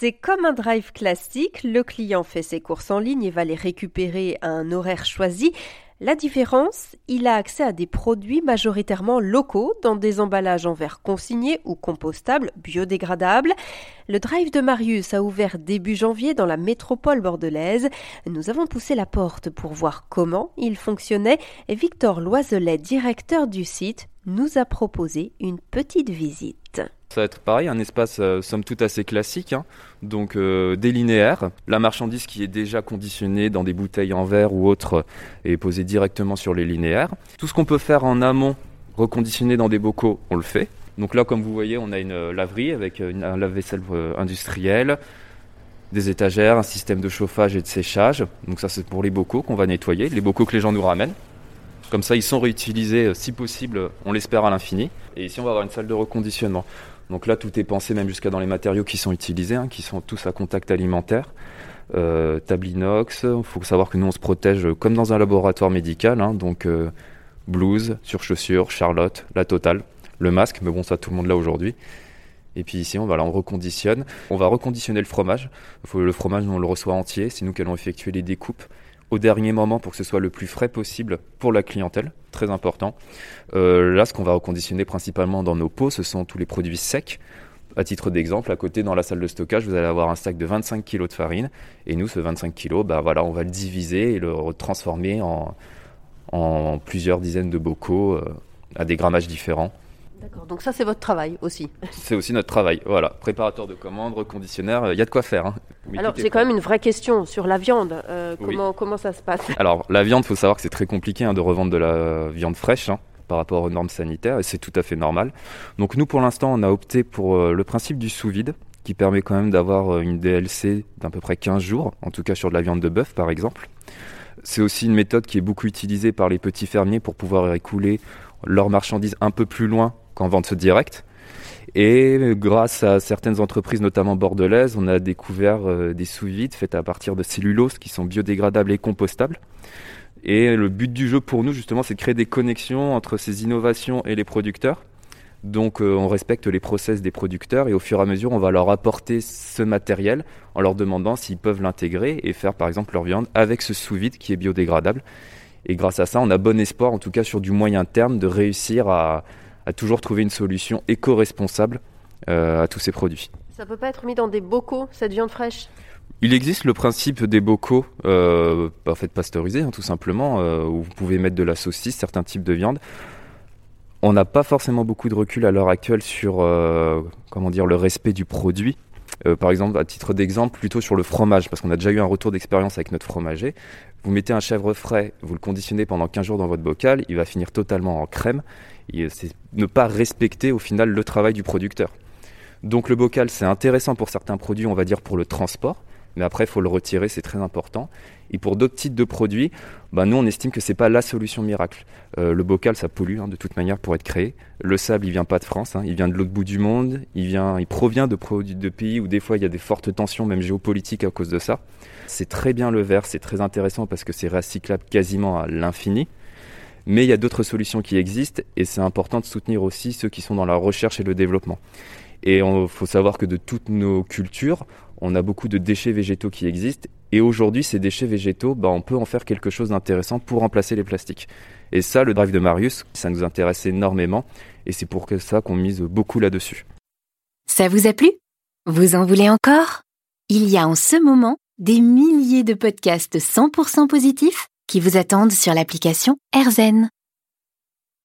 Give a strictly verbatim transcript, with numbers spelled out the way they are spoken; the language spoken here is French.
C'est comme un drive classique, le client fait ses courses en ligne et va les récupérer à un horaire choisi. La différence, il a accès à des produits majoritairement locaux dans des emballages en verre consignés ou compostables, biodégradables. Le drive de Marius a ouvert début janvier dans la métropole bordelaise. Nous avons poussé la porte pour voir comment il fonctionnait et Victor Loiselet, directeur du site, nous a proposé une petite visite. Ça va être pareil, un espace euh, somme toute assez classique, hein, donc euh, délinéaire. La marchandise qui est déjà conditionnée dans des bouteilles en verre ou autres est posée directement sur les linéaires. Tout ce qu'on peut faire en amont, reconditionner dans des bocaux, on le fait. Donc là, comme vous voyez, on a une laverie avec une, un lave-vaisselle industriel, des étagères, un système de chauffage et de séchage. Donc ça, c'est pour les bocaux qu'on va nettoyer, les bocaux que les gens nous ramènent. Comme ça, ils sont réutilisés, si possible, on l'espère à l'infini. Et ici, on va avoir une salle de reconditionnement. Donc là, tout est pensé, même jusqu'à dans les matériaux qui sont utilisés, hein, qui sont tous à contact alimentaire. Euh, table inox, il faut savoir que nous, on se protège comme dans un laboratoire médical. Hein, donc euh, blouse, surchaussures, charlotte, la totale, le masque. Mais bon, ça, tout le monde l'a aujourd'hui. Et puis ici, on va là, on reconditionne. On va reconditionner le fromage. Faut, le fromage, on le reçoit entier. C'est nous qui allons effectuer les découpes au dernier moment pour que ce soit le plus frais possible pour la clientèle, très important. Euh, là, ce qu'on va reconditionner principalement dans nos pots, ce sont tous les produits secs. À titre d'exemple, à côté, dans la salle de stockage, vous allez avoir un sac de vingt-cinq kilos de farine. Et nous, ce vingt-cinq kilos, bah, voilà, on va le diviser et le transformer en, en plusieurs dizaines de bocaux euh, à des grammages différents. D'accord, donc ça c'est votre travail aussi. C'est aussi notre travail, voilà. Préparateur de commandes, reconditionnaire, il euh, y a de quoi faire. Hein. Alors j'ai quand même une vraie question sur la viande, euh, comment, oui. comment ça se passe ? Alors la viande, il faut savoir que c'est très compliqué hein, de revendre de la viande fraîche hein, par rapport aux normes sanitaires et c'est tout à fait normal. Donc nous pour l'instant on a opté pour euh, le principe du sous-vide qui permet quand même d'avoir euh, une D L C d'à peu près quinze jours, en tout cas sur de la viande de bœuf par exemple. C'est aussi une méthode qui est beaucoup utilisée par les petits fermiers pour pouvoir écouler leurs marchandises un peu plus loin qu'en vente directe. Et grâce à certaines entreprises, notamment bordelaises, on a découvert des sous-vides faits à partir de cellulose qui sont biodégradables et compostables. Et le but du jeu pour nous, justement, c'est de créer des connexions entre ces innovations et les producteurs. Donc euh, on respecte les process des producteurs et au fur et à mesure on va leur apporter ce matériel en leur demandant s'ils peuvent l'intégrer et faire par exemple leur viande avec ce sous-vide qui est biodégradable. Et grâce à ça on a bon espoir en tout cas sur du moyen terme de réussir à, à toujours trouver une solution éco-responsable euh, à tous ces produits. Ça ne peut pas être mis dans des bocaux cette viande fraîche ? Il existe le principe des bocaux euh, en fait pasteurisés hein, tout simplement euh, où vous pouvez mettre de la saucisse, certains types de viande. On n'a pas forcément beaucoup de recul à l'heure actuelle sur euh, comment dire, le respect du produit. Euh, par exemple, à titre d'exemple, plutôt sur le fromage, parce qu'on a déjà eu un retour d'expérience avec notre fromager. Vous mettez un chèvre frais, vous le conditionnez pendant quinze jours dans votre bocal, il va finir totalement en crème. Et c'est ne pas respecter au final le travail du producteur. Donc le bocal, c'est intéressant pour certains produits, on va dire pour le transport. Mais après, il faut le retirer, c'est très important. Et pour d'autres types de produits, ben nous, on estime que ce n'est pas la solution miracle. Euh, le bocal, ça pollue, hein, de toute manière, pour être créé. Le sable, il ne vient pas de France, hein, il vient de l'autre bout du monde. Il, vient, il provient de, de pays où, des fois, il y a des fortes tensions, même géopolitiques, à cause de ça. C'est très bien le verre, c'est très intéressant parce que c'est recyclable quasiment à l'infini. Mais il y a d'autres solutions qui existent et c'est important de soutenir aussi ceux qui sont dans la recherche et le développement. Et il faut savoir que de toutes nos cultures, on a beaucoup de déchets végétaux qui existent. Et aujourd'hui, ces déchets végétaux, bah, on peut en faire quelque chose d'intéressant pour remplacer les plastiques. Et ça, le drive de Marius, ça nous intéresse énormément. Et c'est pour ça qu'on mise beaucoup là-dessus. Ça vous a plu ? Vous en voulez encore ? Il y a en ce moment des milliers de podcasts cent pour cent positifs qui vous attendent sur l'application AirZen.